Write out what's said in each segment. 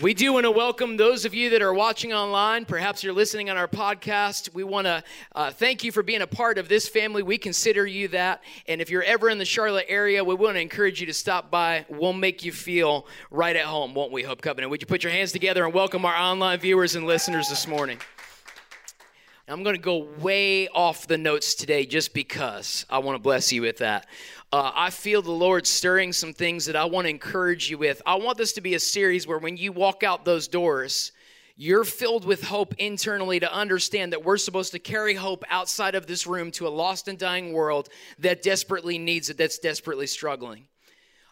We do want to welcome those of you that are watching online. Perhaps you're listening on our podcast. We want to thank you for being a part of this family. We consider you that. And if you're ever in the Charlotte area, we want to encourage you to stop by. We'll make you feel right at home, won't we, Hope Covenant? Would you put your hands together and welcome our online viewers and listeners this morning? I'm going to go way off the notes today just because I want to bless you with that. I feel the Lord stirring some things that I want to encourage you with. I want this to be a series where when you walk out those doors, you're filled with hope internally to understand that we're supposed to carry hope outside of this room to a lost and dying world that desperately needs it, that's desperately struggling.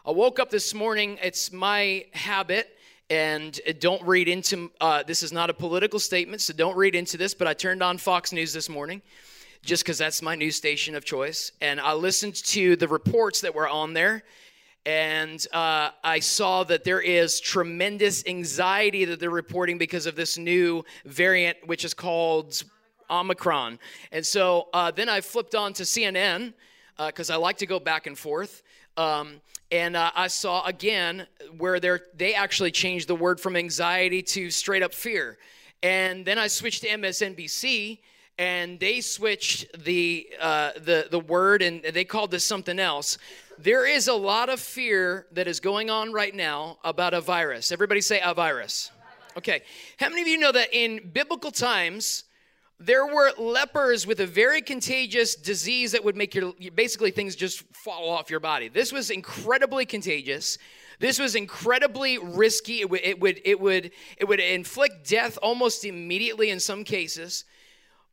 I woke up this morning. It's my habit. And don't read into, this is not a political statement, so don't read into this, but I turned on Fox News this morning just because that's my news station of choice. And I listened to the reports that were on there, and I saw that there is tremendous anxiety that they're reporting because of this new variant, which is called Omicron. And so then I flipped on to CNN because I like to go back and forth. And I saw again where they actually changed the word from anxiety to straight up fear. And then I switched to MSNBC, and they switched the word, and they called this something else. There is a lot of fear that is going on right now about a virus. Everybody say a virus. Okay. How many of you know that in biblical times, there were lepers with a very contagious disease that would make basically things just fall off your body? This was incredibly contagious. This was incredibly risky. It would inflict death almost immediately in some cases.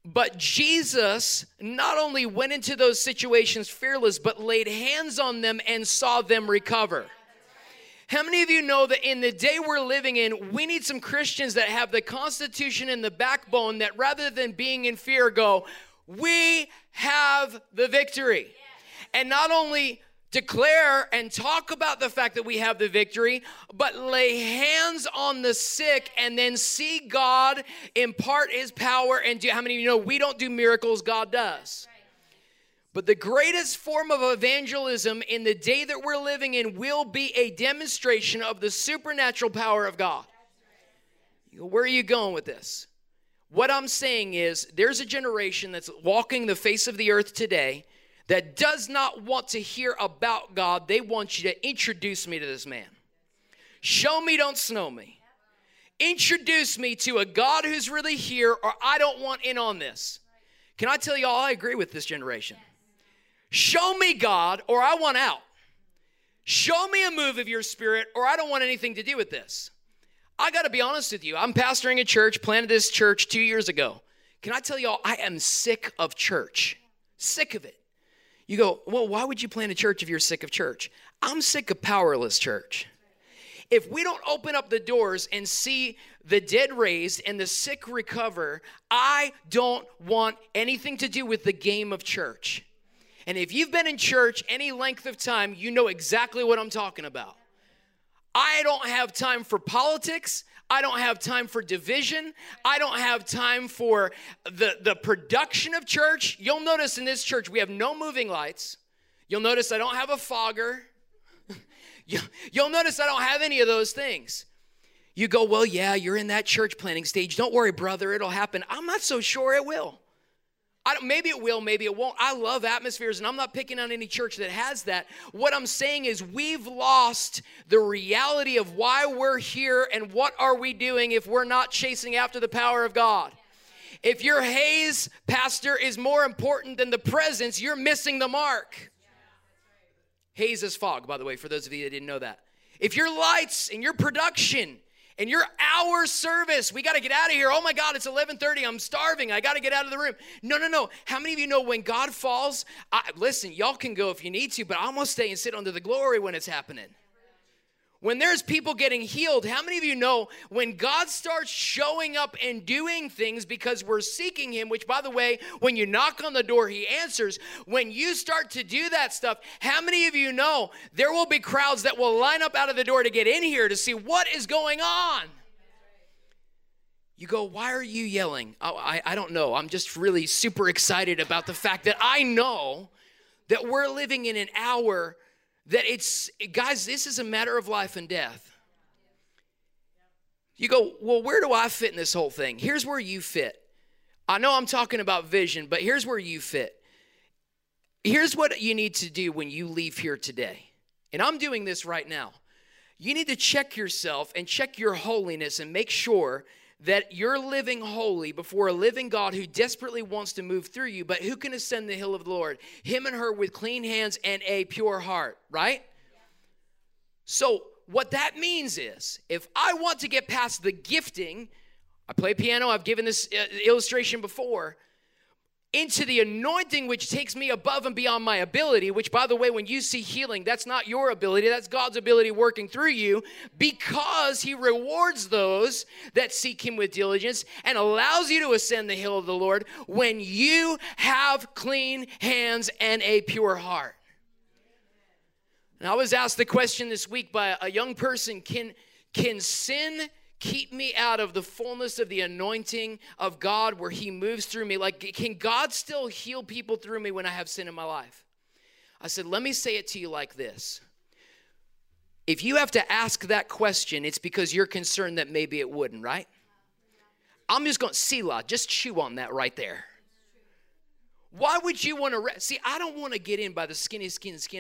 But Jesus not only went into those situations fearless, but laid hands on them and saw them recover. How many of you know that in the day we're living in, we need some Christians that have the constitution and the backbone that rather than being in fear go, we have the victory. Yeah. And not only declare and talk about the fact that we have the victory, but lay hands on the sick and then see God impart His power. And how many of you know we don't do miracles, God does? But the greatest form of evangelism in the day that we're living in will be a demonstration of the supernatural power of God. Where are you going with this? What I'm saying is there's a generation that's walking the face of the earth today that does not want to hear about God. They want you to introduce me to this man. Show me, don't snow me. Introduce me to a God who's really here, or I don't want in on this. Can I tell you all, I agree with this generation. Show me God, or I want out. Show me a move of your spirit, or I don't want anything to do with this. I got to be honest with you. I'm pastoring a church, planted this church 2 years ago. Can I tell you all, I am sick of church. Sick of it. You go, well, why would you plant a church if you're sick of church? I'm sick of powerless church. If we don't open up the doors and see the dead raised and the sick recover, I don't want anything to do with the game of church. And if you've been in church any length of time, you know exactly what I'm talking about. I don't have time for politics. I don't have time for division. I don't have time for the production of church. You'll notice in this church, we have no moving lights. You'll notice I don't have a fogger. You'll notice I don't have any of those things. You go, well, yeah, you're in that church planning stage. Don't worry, brother, it'll happen. I'm not so sure it will. Maybe it will, maybe it won't. I love atmospheres, and I'm not picking on any church that has that. What I'm saying is we've lost the reality of why we're here and what are we doing if we're not chasing after the power of God. If your haze, pastor, is more important than the presence, you're missing the mark. Haze is fog, by the way, for those of you that didn't know that. If your lights and your production and your hour service, we got to get out of here. Oh, my God, it's 11:30. I'm starving. I got to get out of the room. No. How many of you know when God falls? Listen, y'all can go if you need to, but I'm going to stay and sit under the glory when it's happening. When there's people getting healed, how many of you know when God starts showing up and doing things because we're seeking him, which, by the way, when you knock on the door, he answers. When you start to do that stuff, how many of you know there will be crowds that will line up out of the door to get in here to see what is going on? You go, why are you yelling? Oh, I don't know. I'm just really super excited about the fact that I know that we're living in an hour that it's, guys, this is a matter of life and death. You go, well, where do I fit in this whole thing? Here's where you fit. I know I'm talking about vision, but here's where you fit. Here's what you need to do when you leave here today. And I'm doing this right now. You need to check yourself and check your holiness and make sure that you're living holy before a living God who desperately wants to move through you, but who can ascend the hill of the Lord? Him and her with clean hands and a pure heart, right? Yeah. So what that means is, if I want to get past the gifting, I play piano, I've given this illustration before, into the anointing which takes me above and beyond my ability, which, by the way, when you see healing, that's not your ability, that's God's ability working through you, because he rewards those that seek him with diligence and allows you to ascend the hill of the Lord when you have clean hands and a pure heart. And I was asked the question this week by a young person, can sin keep me out of the fullness of the anointing of God where he moves through me? Like, can God still heal people through me when I have sin in my life? I said, let me say it to you like this. If you have to ask that question, it's because you're concerned that maybe it wouldn't, right? I'm just going, Selah, just chew on that right there. Why would you want to, see, I don't want to get in by the skin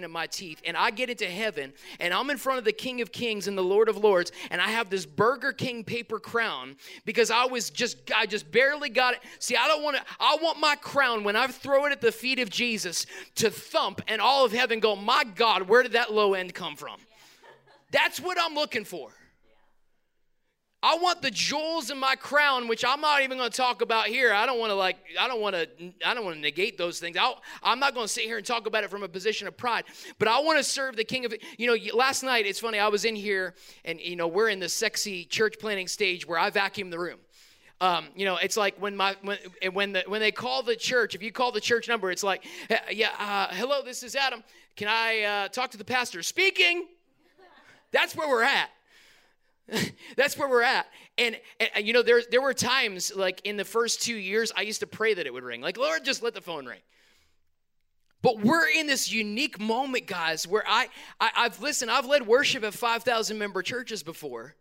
of my teeth, and I get into heaven, and I'm in front of the King of Kings and the Lord of Lords, and I have this Burger King paper crown because I just barely got it. See, I want my crown, when I throw it at the feet of Jesus, to thump and all of heaven go, my God, where did that low end come from? That's what I'm looking for. I want the jewels in my crown, which I'm not even going to talk about here. I don't want to negate those things. I'm not going to sit here and talk about it from a position of pride, but I want to serve the King of, last night, it's funny, I was in here and, we're in the sexy church planning stage where I vacuum the room. It's like when they call the church, if you call the church number, it's like, hello, this is Adam. Can I talk to the pastor? Speaking. That's where we're at. That's where we're at. And there were times, like, in the first 2 years, I used to pray that it would ring. Like, Lord, just let the phone ring. But we're in this unique moment, guys, where I've led worship at 5,000 member churches before.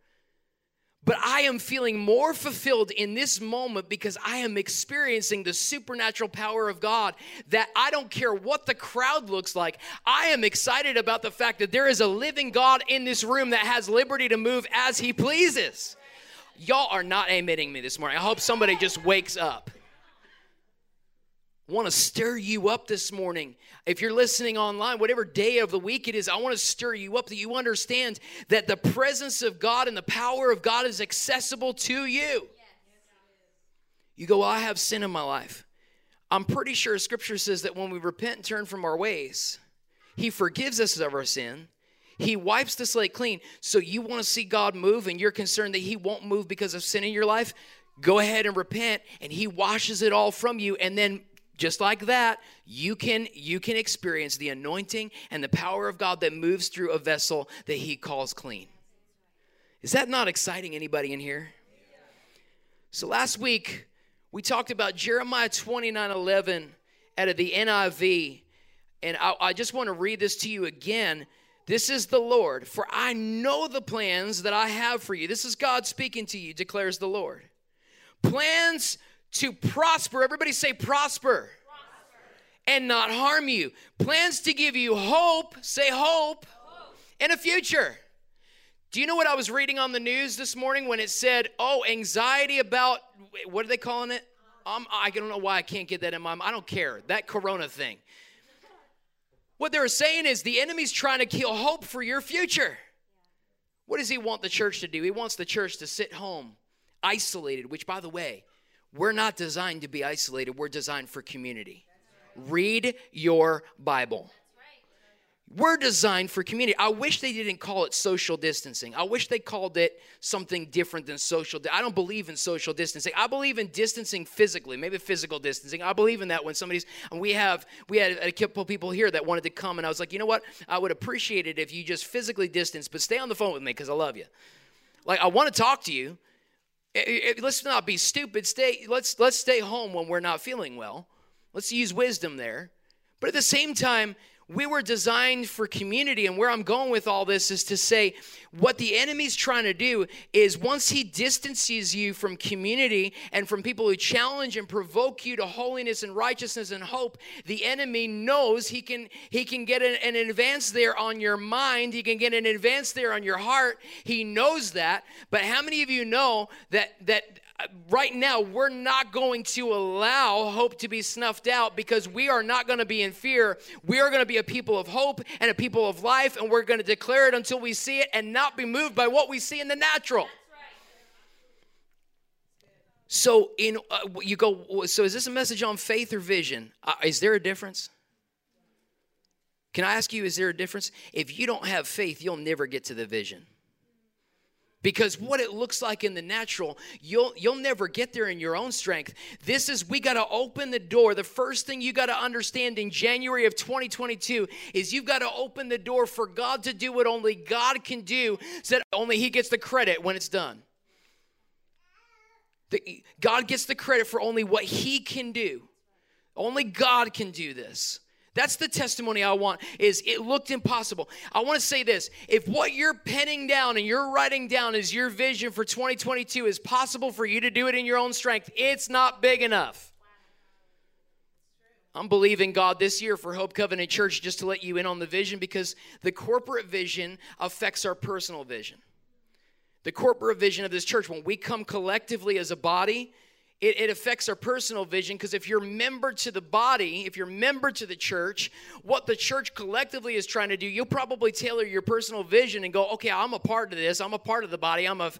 But I am feeling more fulfilled in this moment because I am experiencing the supernatural power of God that I don't care what the crowd looks like. I am excited about the fact that there is a living God in this room that has liberty to move as he pleases. Y'all are not admitting me this morning. I hope somebody just wakes up. I want to stir you up this morning. If you're listening online, whatever day of the week it is, I want to stir you up that you understand that the presence of God and the power of God is accessible to you. You go, well, I have sin in my life. I'm pretty sure Scripture says that when we repent and turn from our ways, he forgives us of our sin. He wipes the slate clean. So you want to see God move and you're concerned that he won't move because of sin in your life? Go ahead and repent, and he washes it all from you, and then just like that, you can experience the anointing and the power of God that moves through a vessel that he calls clean. Is that not exciting, anybody in here? Yeah. So last week, we talked about Jeremiah 29:11 out of the NIV. And I just want to read this to you again. This is the Lord, for I know the plans that I have for you. This is God speaking to you, declares the Lord. Plans to prosper, everybody say prosper, and not harm you. Plans to give you hope, say hope, and a future. Do you know what I was reading on the news this morning when it said, anxiety about, what are they calling it? I don't know why I can't get that in my mind. I don't care, that corona thing. What they were saying is the enemy's trying to kill hope for your future. What does he want the church to do? He wants the church to sit home, isolated, which, by the way, we're not designed to be isolated. We're designed for community. Right. Read your Bible. Right. We're designed for community. I wish they didn't call it social distancing. I wish they called it something different than social. I don't believe in social distancing. I believe in distancing physically, maybe physical distancing. I believe in that when somebody's, and we had a couple people here that wanted to come, and I was like, you know what? I would appreciate it if you just physically distance, but stay on the phone with me because I love you. Like, I want to talk to you. Let's not be stupid. Let's stay home when we're not feeling well. Let's use wisdom there. But at the same time, we were designed for community, and where I'm going with all this is to say what the enemy's trying to do is once he distances you from community and from people who challenge and provoke you to holiness and righteousness and hope, the enemy knows he can get an advance there on your mind. He can get an advance there on your heart. He knows that, but how many of you know that right now, we're not going to allow hope to be snuffed out because we are not going to be in fear. We are going to be a people of hope and a people of life, and we're going to declare it until we see it and not be moved by what we see in the natural. That's right. So you go, so is this a message on faith or vision? Is there a difference? Can I ask you, is there a difference? If you don't have faith, you'll never get to the vision. Because what it looks like in the natural, you'll never get there in your own strength. This is, we got to open the door. The first thing you got to understand in January of 2022 is you've got to open the door for God to do what only God can do, so that only He gets the credit when it's done. God gets the credit for only what He can do. Only God can do this. That's the testimony I want, is it looked impossible. I want to say this. If what you're penning down and you're writing down is your vision for 2022 is possible for you to do it in your own strength, it's not big enough. I'm believing God this year for Hope Covenant Church, just to let you in on the vision, because the corporate vision affects our personal vision. The corporate vision of this church, when we come collectively as a body, it affects our personal vision, because if you're member to the body, if you're member to the church, what the church collectively is trying to do, you'll probably tailor your personal vision and go, okay, I'm a part of this. I'm a part of the body. I'm a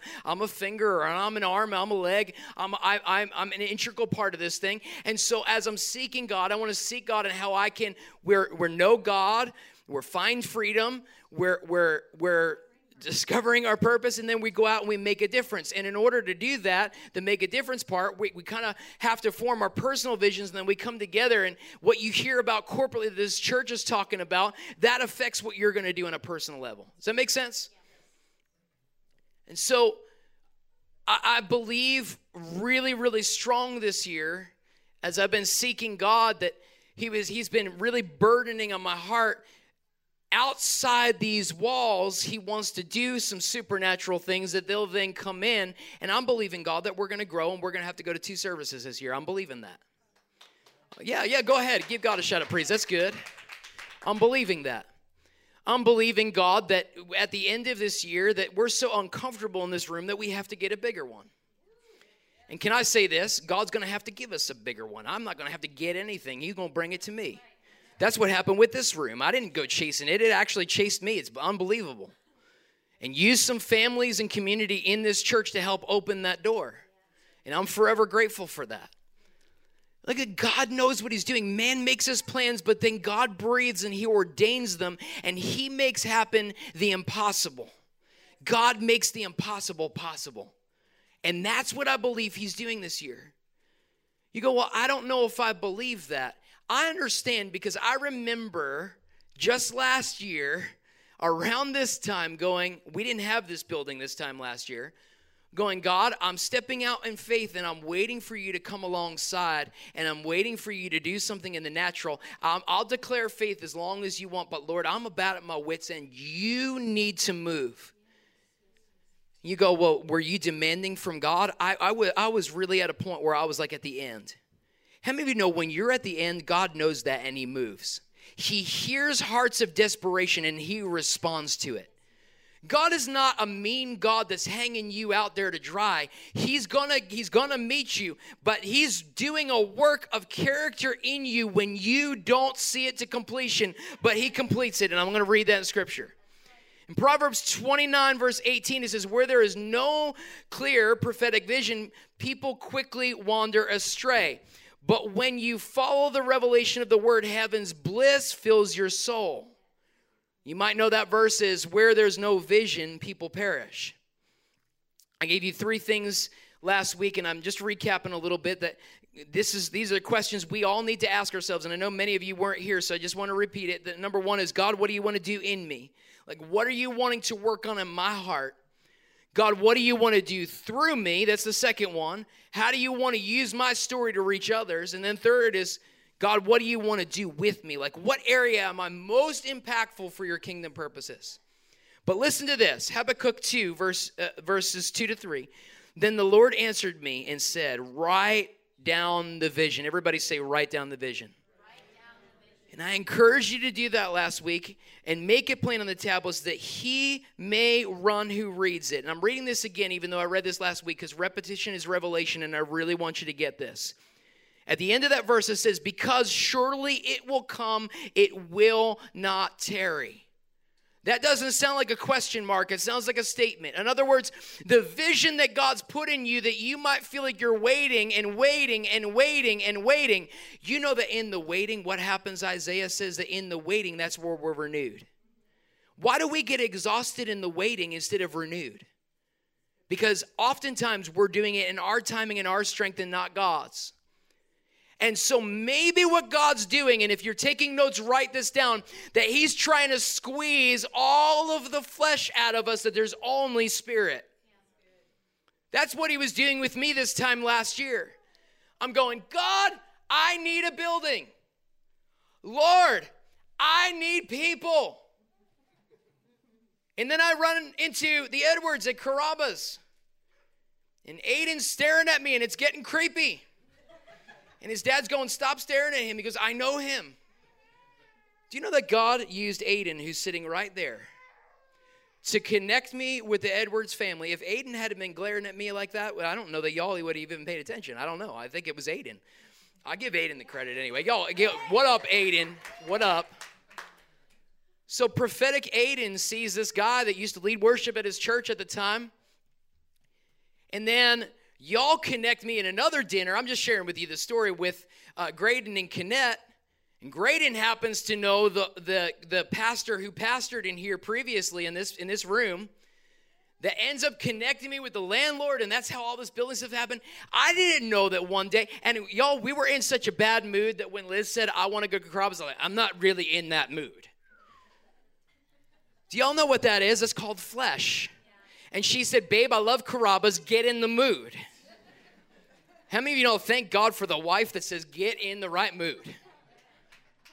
finger, or I'm an arm. I'm a leg. I'm an integral part of this thing. And so as I'm seeking God, I want to seek God and how I can, we're know God, we're find freedom, we're discovering our purpose, and then we go out and we make a difference. And in order to do that, the make a difference part, we kind of have to form our personal visions, and then we come together, and what you hear about corporately that this church is talking about, that affects what you're going to do on a personal level. Does that make sense? And so I believe really, really strong this year, as I've been seeking God, that he's been really burdening on my heart. Outside these walls, He wants to do some supernatural things that they'll then come in. And I'm believing, God, that we're going to grow, and we're going to have to go to 2 services this year. I'm believing that. Yeah, go ahead. Give God a shout of praise. That's good. I'm believing that. I'm believing, God, that at the end of this year that we're so uncomfortable in this room that we have to get a bigger one. And can I say this? God's going to have to give us a bigger one. I'm not going to have to get anything. He's going to bring it to me. That's what happened with this room. I didn't go chasing it. It actually chased me. It's unbelievable. And used some families and community in this church to help open that door. And I'm forever grateful for that. Look at God knows what He's doing. Man makes his plans, but then God breathes and He ordains them. And He makes happen the impossible. God makes the impossible possible. And that's what I believe He's doing this year. You go, well, I don't know if I believe that. I understand, because I remember just last year around this time going, we didn't have this building this time last year, going, God, I'm stepping out in faith, and I'm waiting for you to come alongside, and I'm waiting for you to do something in the natural. I'll declare faith as long as you want, but Lord, I'm about at my wits' end. You need to move. You go, well, were you demanding from God? I was really at a point where I was like at the end. How many of you know when you're at the end, God knows that, and He moves. He hears hearts of desperation, and He responds to it. God is not a mean God that's hanging you out there to dry. He's gonna meet you, but He's doing a work of character in you when you don't see it to completion, but He completes it, and I'm going to read that in Scripture. In Proverbs 29, verse 18, it says, where there is no clear prophetic vision, people quickly wander astray. But when you follow the revelation of the word, heaven's bliss fills your soul. You might know that verse is, where there's no vision, people perish. I gave you three things last week, and I'm just recapping a little bit that these are questions we all need to ask ourselves, and I know many of you weren't here, so I just want to repeat it. That number one is, God, what do you want to do in me? Like, what are you wanting to work on in my heart? God, what do you want to do through me? That's the second one. How do you want to use my story to reach others? And then third is, God, what do you want to do with me? Like, what area am I most impactful for your kingdom purposes? But listen to this, Habakkuk 2, verses 2-3. Then the Lord answered me and said, write down the vision. Everybody say, write down the vision. And I encourage you to do that last week and make it plain on the tablets that he may run who reads it. And I'm reading this again, even though I read this last week, because repetition is revelation, and I really want you to get this. At the end of that verse, it says, because surely it will come, it will not tarry. That doesn't sound like a question mark. It sounds like a statement. In other words, the vision that God's put in you that you might feel like you're waiting and waiting and waiting and waiting. You know that in the waiting, what happens? Isaiah says that in the waiting, that's where we're renewed. Why do we get exhausted in the waiting instead of renewed? Because oftentimes we're doing it in our timing and our strength and not God's. And so maybe what God's doing, and if you're taking notes, write this down, that he's trying to squeeze all of the flesh out of us, that there's only spirit. That's what he was doing with me this time last year. I'm going, God, I need a building. Lord, I need people. And then I run into the Edwards at Carrabba's. And Aiden's staring at me, and it's getting creepy. And his dad's going, stop staring at him. He goes, I know him. Do you know that God used Aiden, who's sitting right there, to connect me with the Edwards family? If Aiden had been glaring at me like that, well, I don't know that y'all would have even paid attention. I don't know. I think it was Aiden. I give Aiden the credit anyway. Y'all, what up, Aiden? What up? So prophetic Aiden sees this guy that used to lead worship at his church at the time. And then y'all connect me in another dinner. I'm just sharing with you the story with Graydon and Kinnett. And Graydon happens to know the pastor who pastored in here previously in this room that ends up connecting me with the landlord, and that's how all this building stuff happened. I didn't know that one day. And y'all, we were in such a bad mood that when Liz said, I want to go to Carrabba's, I was like, I'm not really in that mood. Do y'all know what that is? It's called flesh. And she said, babe, I love Carrabba's. Get in the mood. How many of you don't thank God for the wife that says, get in the right mood?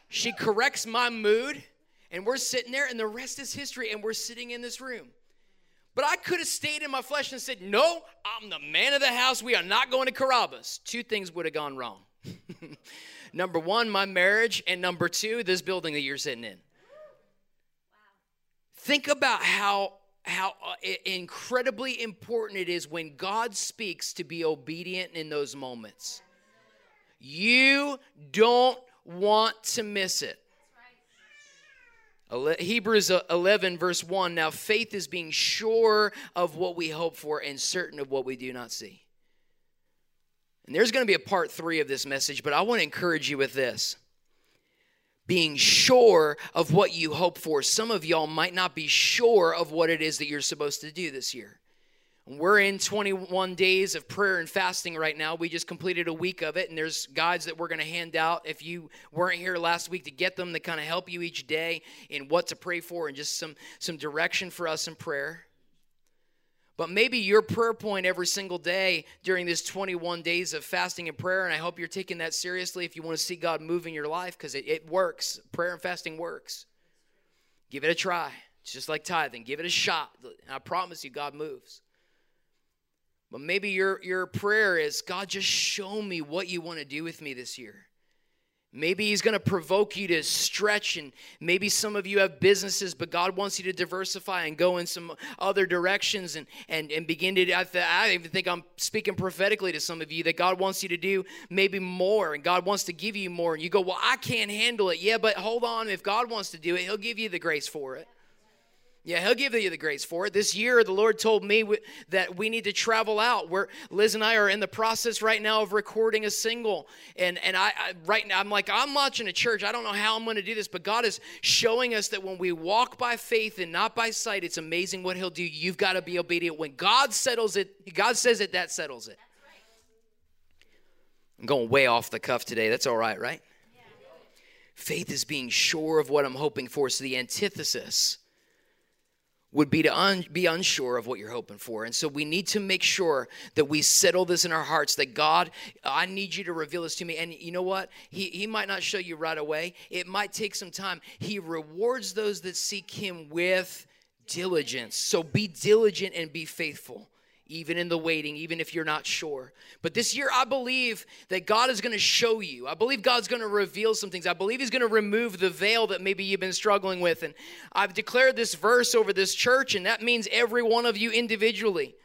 She corrects my mood, and we're sitting there, and the rest is history, and we're sitting in this room. But I could have stayed in my flesh and said, no, I'm the man of the house. We are not going to Carrabba's. Two things would have gone wrong. Number one, my marriage, and number two, this building that you're sitting in. Wow. Think about how incredibly important it is when God speaks to be obedient in those moments. You don't want to miss it. Hebrews 11 verse 1, now faith is being sure of what we hope for and certain of what we do not see. And there's going to be a part 3 of this message, but I want to encourage you with this. Being sure of what you hope for. Some of y'all might not be sure of what it is that you're supposed to do this year. We're in 21 days of prayer and fasting right now. We just completed a week of it, and there's guides that we're going to hand out if you weren't here last week to get them to kind of help you each day in what to pray for and just some direction for us in prayer. But maybe your prayer point every single day during this 21 days of fasting and prayer, and I hope you're taking that seriously if you want to see God move in your life, because it works. Prayer and fasting works. Give it a try. It's just like tithing. Give it a shot. And I promise you, God moves. But maybe your prayer is, God, just show me what you want to do with me this year. Maybe he's going to provoke you to stretch, and maybe some of you have businesses, but God wants you to diversify and go in some other directions and begin to, I even think I'm speaking prophetically to some of you, that God wants you to do maybe more, and God wants to give you more, and you go, well, I can't handle it. Yeah, but hold on. If God wants to do it, he'll give you the grace for it. Yeah, he'll give you the grace for it. This year, the Lord told me that we need to travel out. Liz and I are in the process right now of recording a single. And I right now, I'm like, I'm watching a church. I don't know how I'm going to do this. But God is showing us that when we walk by faith and not by sight, it's amazing what he'll do. You've got to be obedient. When God settles it, God says it, that settles it. I'm going way off the cuff today. That's all right, right? Yeah. Faith is being sure of what I'm hoping for. So the antithesis would be to be unsure of what you're hoping for. And so we need to make sure that we settle this in our hearts, that God, I need you to reveal this to me. And you know what? He might not show you right away. It might take some time. He rewards those that seek him with diligence. So be diligent and be faithful, even in the waiting, even if you're not sure. But this year, I believe that God is going to show you. I believe God's going to reveal some things. I believe he's going to remove the veil that maybe you've been struggling with. And I've declared this verse over this church, and that means every one of you individually.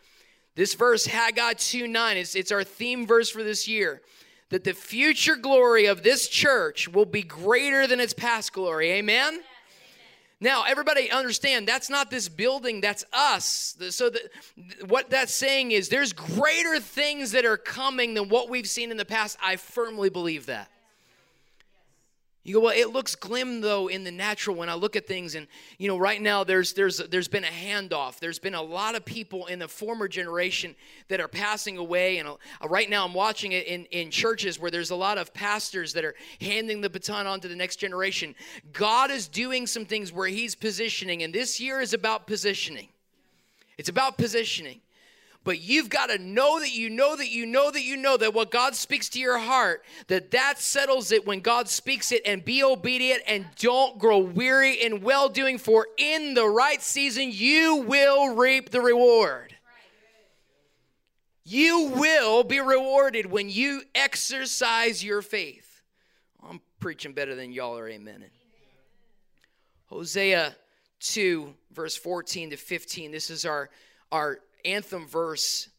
This verse, Haggai 2:9, it's our theme verse for this year, that the future glory of this church will be greater than its past glory. Amen? Now, everybody understand, that's not this building, that's us. So what that's saying is there's greater things that are coming than what we've seen in the past. I firmly believe that. You go, well, it looks glim, though, in the natural when I look at things. And, you know, right now there's been a handoff. There's been a lot of people in the former generation that are passing away. And right now I'm watching it in churches where there's a lot of pastors that are handing the baton on to the next generation. God is doing some things where he's positioning. And this year is about positioning. It's about positioning. But you've got to know that you know that you know that you know that what God speaks to your heart, that settles it when God speaks it, and be obedient and don't grow weary in well-doing, for in the right season you will reap the reward. You will be rewarded when you exercise your faith. I'm preaching better than y'all are amening. Hosea 2, verse 14-15. This is our anthem verse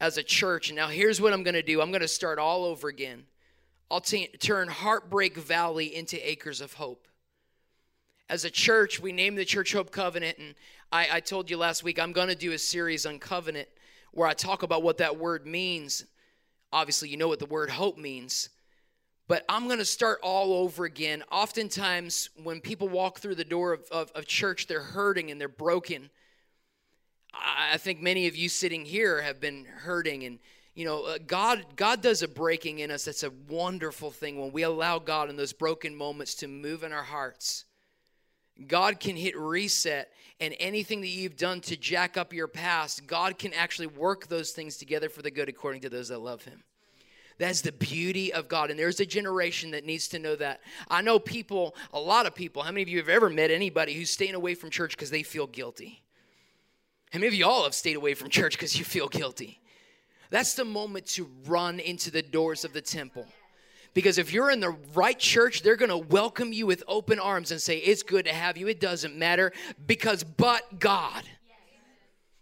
as a church. Now here's what I'm going to do. I'm going to start all over again. I'll turn Heartbreak Valley into acres of hope. As a church, we named the church Hope Covenant, and I told you last week I'm going to do a series on covenant where I talk about what that word means. Obviously, you know what the word hope means, but I'm going to start all over again. Oftentimes, when people walk through the door of church, they're hurting and they're broken. I think many of you sitting here have been hurting, and you know, God does a breaking in us. That's a wonderful thing when we allow God in those broken moments to move in our hearts. God can hit reset, and anything that you've done to jack up your past, God can actually work those things together for the good according to those that love him. That's the beauty of God, and there's a generation that needs to know that. I know people, a lot of people, how many of you have ever met anybody who's staying away from church because they feel guilty? And maybe you all have stayed away from church because you feel guilty. That's the moment to run into the doors of the temple. Because if you're in the right church, they're going to welcome you with open arms and say, it's good to have you. It doesn't matter but God.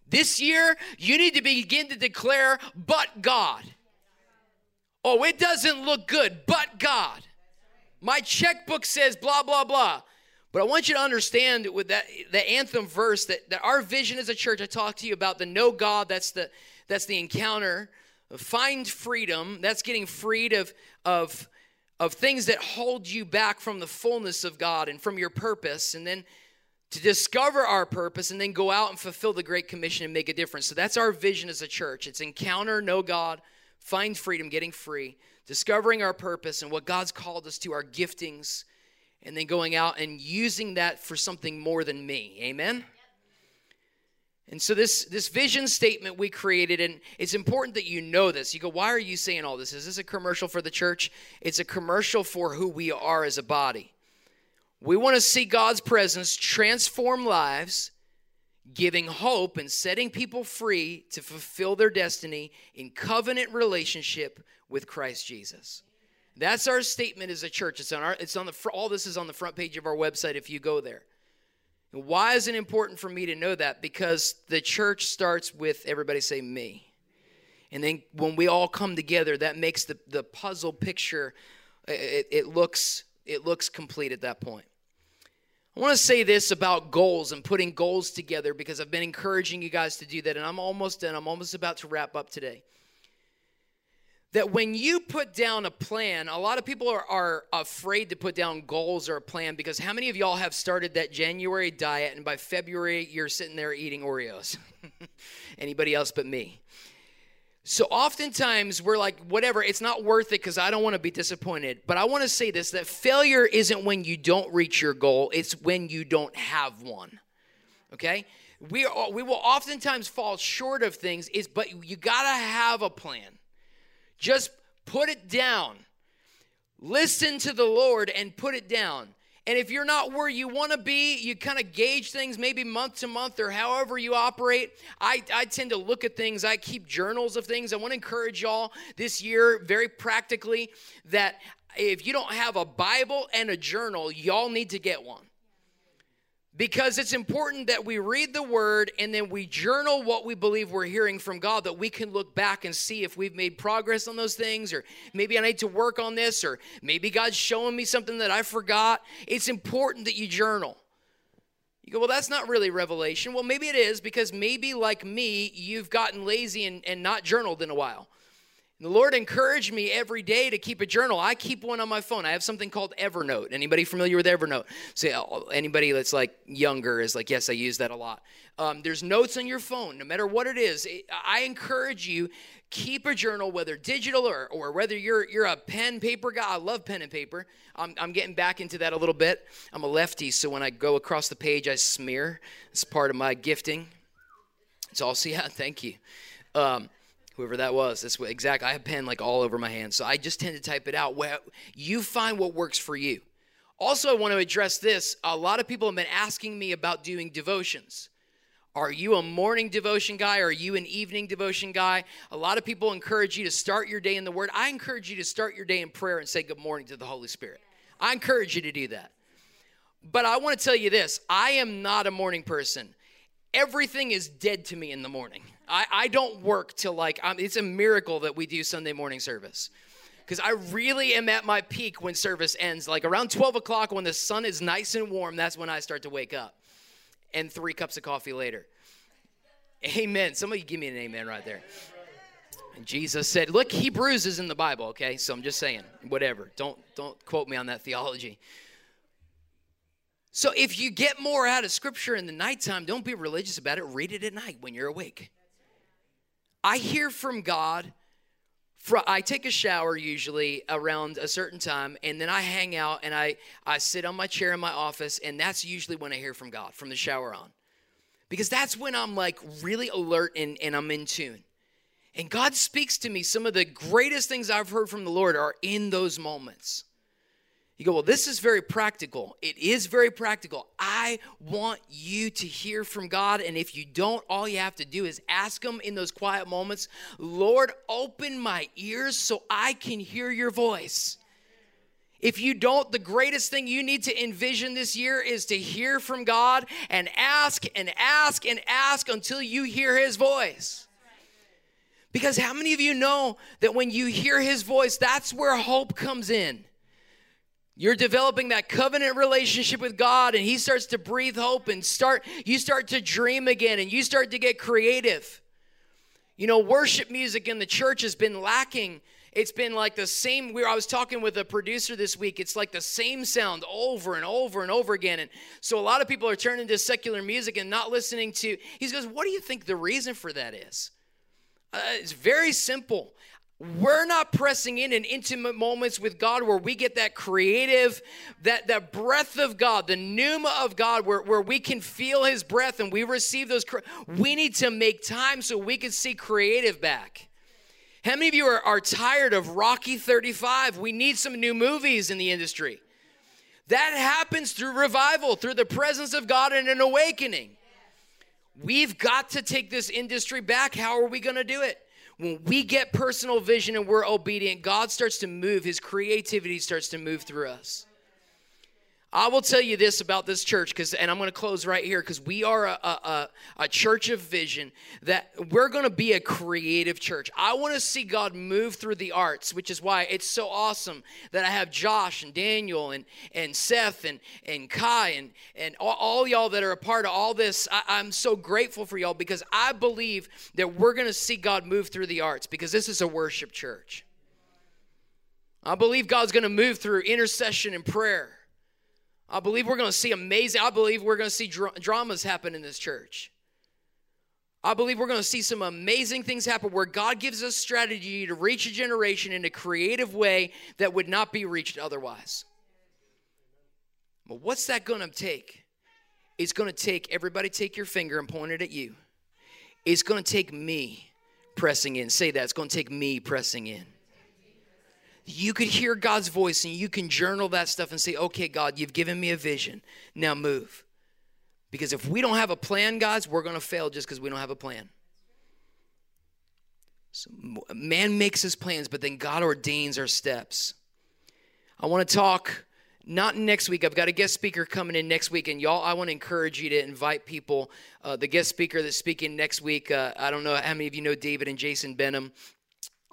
This year, you need to begin to declare, but God. Oh, it doesn't look good, but God. My checkbook says blah, blah, blah. But I want you to understand with that anthem verse that our vision as a church, I talked to you about the know God, that's the encounter. Find freedom, that's getting freed of things that hold you back from the fullness of God and from your purpose. And then to discover our purpose and then go out and fulfill the Great Commission and make a difference. So that's our vision as a church. It's encounter, know God, find freedom, getting free, discovering our purpose and what God's called us to, our giftings, and then going out and using that for something more than me. Amen? Yep. And so this vision statement we created, and it's important that you know this. You go, why are you saying all this? Is this a commercial for the church? It's a commercial for who we are as a body. We want to see God's presence transform lives, giving hope and setting people free to fulfill their destiny in covenant relationship with Christ Jesus. That's our statement as a church. All this is on the front page of our website if you go there. And why is it important for me to know that? Because the church starts with, everybody say, me. And then when we all come together, that makes the puzzle picture, it looks complete at that point. I want to say this about goals and putting goals together, because I've been encouraging you guys to do that, and I'm almost done. I'm almost about to wrap up today. That when you put down a plan, a lot of people are afraid to put down goals or a plan, because how many of y'all have started that January diet and by February you're sitting there eating Oreos? Anybody else but me? So oftentimes we're like, whatever, it's not worth it because I don't want to be disappointed. But I want to say this, that failure isn't when you don't reach your goal. It's when you don't have one, okay? We will oftentimes fall short of things, but you got to have a plan. Just put it down. Listen to the Lord and put it down. And if you're not where you want to be, you kind of gauge things maybe month to month or however you operate. I tend to look at things. I keep journals of things. I want to encourage y'all this year very practically that if you don't have a Bible and a journal, y'all need to get one. Because it's important that we read the word and then we journal what we believe we're hearing from God, that we can look back and see if we've made progress on those things, or maybe I need to work on this, or maybe God's showing me something that I forgot. It's important that you journal. You go, well, that's not really revelation. Well, maybe it is, because maybe like me, you've gotten lazy and not journaled in a while. And the Lord encouraged me every day to keep a journal. I keep one on my phone. I have something called Evernote. Anybody familiar with Evernote? So anybody that's like younger is like, yes, I use that a lot. There's notes on your phone, no matter what it is. I encourage you, keep a journal, whether digital or whether you're a pen paper guy. I love pen and paper. I'm getting back into that a little bit. I'm a lefty, so when I go across the page, I smear. It's part of my gifting. It's also, yeah, thank you. Whoever that was, that's what, exactly. I have pen like all over my hand, so I just tend to type it out. Well, you find what works for you. Also, I want to address this. A lot of people have been asking me about doing devotions. Are you a morning devotion guy? Are you an evening devotion guy? A lot of people encourage you to start your day in the Word. I encourage you to start your day in prayer and say good morning to the Holy Spirit. I encourage you to do that. But I want to tell you this. I am not a morning person. Everything is dead to me in the morning. I don't work till it's a miracle that we do Sunday morning service, because I really am at my peak when service ends. Like around 12 o'clock when the sun is nice and warm, that's when I start to wake up, and 3 cups of coffee later. Amen. Somebody give me an amen right there. And Jesus said, look, Hebrews is in the Bible, okay? So I'm just saying, whatever. Don't quote me on that theology. So if you get more out of Scripture in the nighttime, don't be religious about it. Read it at night when you're awake. I hear from God. I take a shower usually around a certain time, and then I hang out and I sit on my chair in my office, and that's usually when I hear from God, from the shower on. Because that's when I'm like really alert and I'm in tune. And God speaks to me. Some of the greatest things I've heard from the Lord are in those moments. You go, well, this is very practical. It is very practical. I want you to hear from God. And if you don't, all you have to do is ask him in those quiet moments, Lord, open my ears so I can hear your voice. If you don't, the greatest thing you need to envision this year is to hear from God and ask and ask and ask until you hear his voice. Because how many of you know that when you hear his voice, that's where hope comes in? You're developing that covenant relationship with God, and he starts to breathe hope, and you start to dream again, and you start to get creative. You know, worship music in the church has been lacking. It's been like the same. I was talking with a producer this week. It's like the same sound over and over and over again. And so a lot of people are turning to secular music and not listening to. He goes, what do you think the reason for that is? It's very simple. We're not pressing in intimate moments with God where we get that creative, that breath of God, the pneuma of God, where we can feel his breath and we receive those. We need to make time so we can see creative back. How many of you are tired of Rocky 35? We need some new movies in the industry. That happens through revival, through the presence of God and an awakening. We've got to take this industry back. How are we going to do it? When we get personal vision and we're obedient, God starts to move. His creativity starts to move through us. I will tell you this about this church, and I'm going to close right here, because we are a church of vision, that we're going to be a creative church. I want to see God move through the arts, which is why it's so awesome that I have Josh and Daniel and Seth and Kai and all y'all that are a part of all this. I'm so grateful for y'all, because I believe that we're going to see God move through the arts, because this is a worship church. I believe God's going to move through intercession and prayer. I believe we're going to see amazing. I believe we're going to see dramas happen in this church. I believe we're going to see some amazing things happen where God gives us strategy to reach a generation in a creative way that would not be reached otherwise. But what's that going to take? It's going to take, everybody take your finger and point it at you. It's going to take me pressing in. Say that. It's going to take me pressing in. You could hear God's voice, and you can journal that stuff and say, okay, God, you've given me a vision. Now move. Because if we don't have a plan, guys, we're going to fail just because we don't have a plan. So man makes his plans, but then God ordains our steps. I want to talk, not next week. I've got a guest speaker coming in next week, and y'all, I want to encourage you to invite people. The guest speaker that's speaking next week, I don't know how many of you know David and Jason Benham.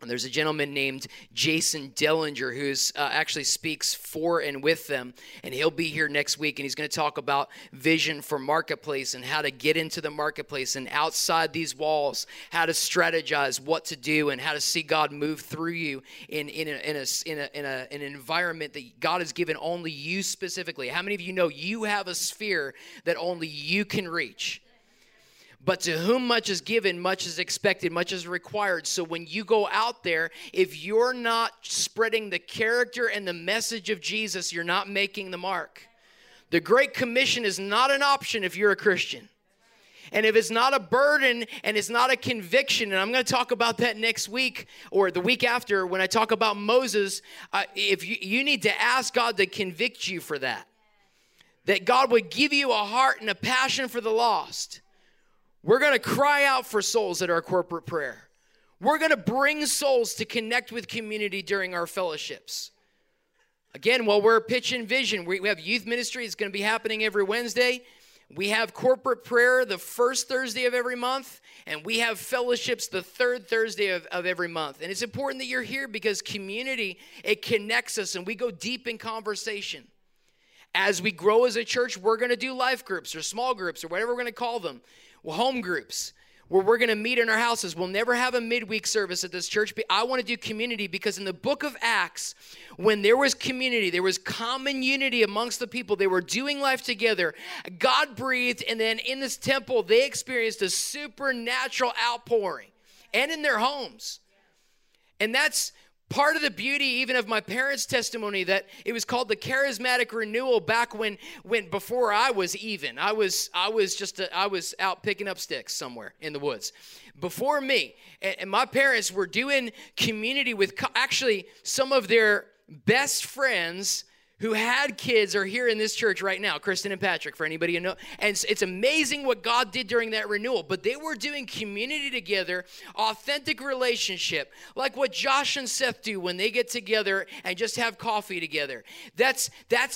And there's a gentleman named Jason Dillinger who's actually speaks for and with them. And he'll be here next week, and he's going to talk about vision for marketplace and how to get into the marketplace and outside these walls, how to strategize what to do and how to see God move through you in an environment that God has given only you specifically. How many of you know you have a sphere that only you can reach? But to whom much is given, much is expected, much is required. So when you go out there, if you're not spreading the character and the message of Jesus, you're not making the mark. The Great Commission is not an option if you're a Christian. And if it's not a burden and it's not a conviction, and I'm going to talk about that next week or the week after when I talk about Moses, if you need to ask God to convict you for that, that God would give you a heart and a passion for the lost. We're going to cry out for souls at our corporate prayer. We're going to bring souls to connect with community during our fellowships. Again, while we're pitching vision, we have youth ministry. It's going to be happening every Wednesday. We have corporate prayer the first Thursday of every month, and we have fellowships the third Thursday of every month. And it's important that you're here because community, it connects us, and we go deep in conversation. As we grow as a church, we're going to do life groups or small groups or whatever we're going to call them. Well, home groups where we're going to meet in our houses. We'll never have a midweek service at this church. But I want to do community because in the book of Acts, when there was community, there was common unity amongst the people. They were doing life together. God breathed, and then in this temple, they experienced a supernatural outpouring and in their homes. And that's part of the beauty even of my parents' testimony, that it was called the charismatic renewal back when before I was even. I was out picking up sticks somewhere in the woods. Before me, and my parents were doing community with actually some of their best friends who had kids are here in this church right now, Kristen and Patrick, for anybody you know. And it's amazing what God did during that renewal. But they were doing community together, authentic relationship, like what Josh and Seth do when they get together and just have coffee together. That's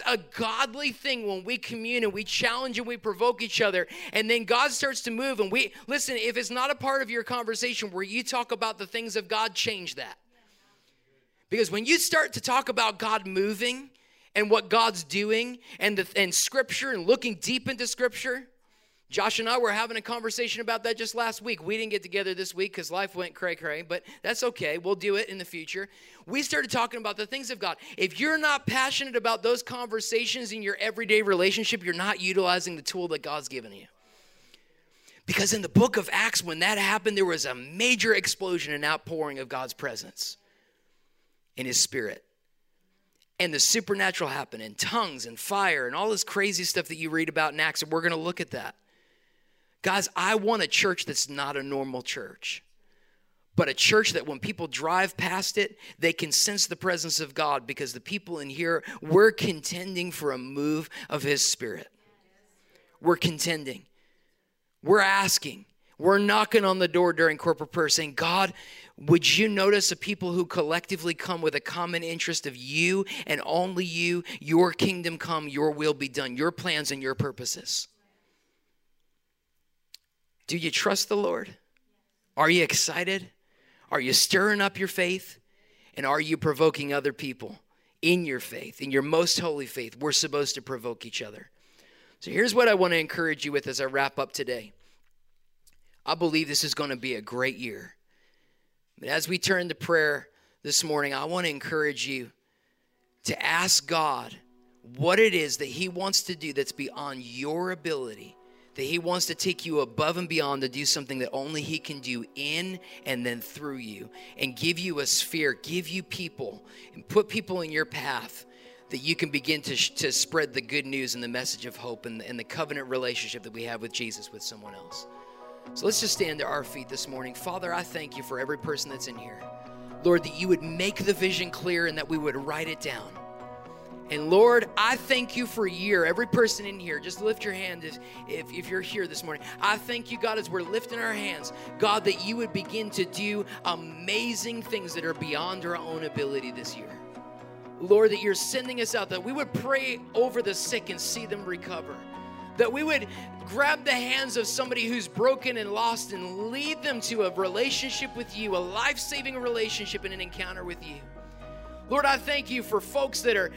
a godly thing when we commune and we challenge and we provoke each other. And then God starts to move. And we listen, if it's not a part of your conversation where you talk about the things of God, change that. Because when you start to talk about God moving and what God's doing, and Scripture, and looking deep into Scripture. Josh and I were having a conversation about that just last week. We didn't get together this week because life went cray-cray, but that's okay. We'll do it in the future. We started talking about the things of God. If you're not passionate about those conversations in your everyday relationship, you're not utilizing the tool that God's given you. Because in the book of Acts, when that happened, there was a major explosion and outpouring of God's presence in His Spirit. And the supernatural happened, and tongues and fire and all this crazy stuff that you read about in Acts, and we're going to look at that. Guys, I want a church that's not a normal church, but a church that when people drive past it, they can sense the presence of God because the people in here, we're contending for a move of His Spirit. We're contending. We're asking. We're knocking on the door during corporate prayer saying, God, would you notice the people who collectively come with a common interest of you and only you, your kingdom come, your will be done, your plans and your purposes? Do you trust the Lord? Are you excited? Are you stirring up your faith? And are you provoking other people in your faith, in your most holy faith? We're supposed to provoke each other. So here's what I want to encourage you with as I wrap up today. I believe this is going to be a great year. But as we turn to prayer this morning, I want to encourage you to ask God what it is that he wants to do that's beyond your ability, that he wants to take you above and beyond to do something that only he can do in and then through you, and give you a sphere, give you people, and put people in your path that you can begin to spread the good news and the message of hope and the covenant relationship that we have with Jesus with someone else. So let's just stand to our feet this morning. Father, I thank you for every person that's in here. Lord, that you would make the vision clear and that we would write it down. And Lord, I thank you for a year. Every person in here, just lift your hand if you're here this morning. I thank you, God, as we're lifting our hands, God, that you would begin to do amazing things that are beyond our own ability this year. Lord, that you're sending us out, that we would pray over the sick and see them recover, that we would grab the hands of somebody who's broken and lost and lead them to a relationship with you, a life-saving relationship and an encounter with you. Lord, I thank you for folks that are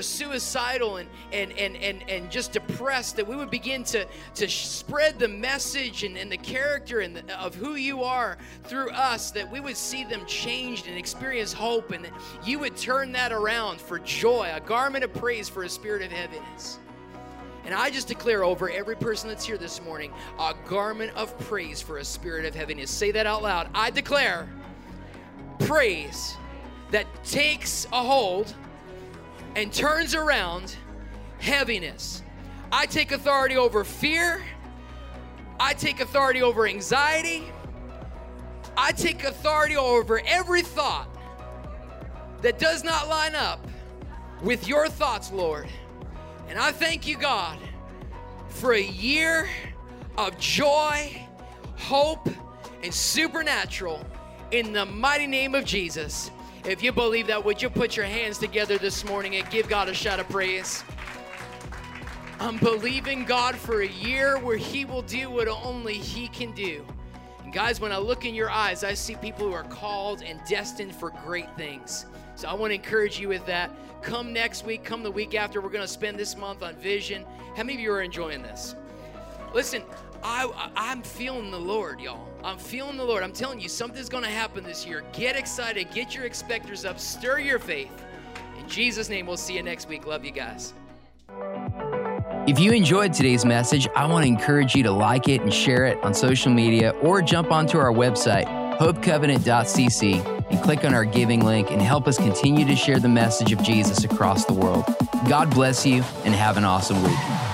suicidal and just depressed, that we would begin to spread the message and the character of who you are through us, that we would see them changed and experience hope, and that you would turn that around for joy, a garment of praise for a spirit of heaviness. And I just declare over every person that's here this morning a garment of praise for a spirit of heaviness. Say that out loud. I declare praise that takes a hold and turns around heaviness. I take authority over fear. I take authority over anxiety. I take authority over every thought that does not line up with your thoughts, Lord. And I thank you, God, for a year of joy, hope, and supernatural in the mighty name of Jesus. If you believe that, would you put your hands together this morning and give God a shout of praise? I'm believing God for a year where he will do what only he can do. And guys, when I look in your eyes, I see people who are called and destined for great things. So I want to encourage you with that. Come next week, come the week after. We're going to spend this month on vision. How many of you are enjoying this? Listen, I'm feeling the Lord, y'all. I'm feeling the Lord. I'm telling you, something's going to happen this year. Get excited. Get your expectors up. Stir your faith. In Jesus' name, we'll see you next week. Love you guys. If you enjoyed today's message, I want to encourage you to like it and share it on social media, or jump onto our website, hopecovenant.cc, and click on our giving link and help us continue to share the message of Jesus across the world. God bless you and have an awesome week.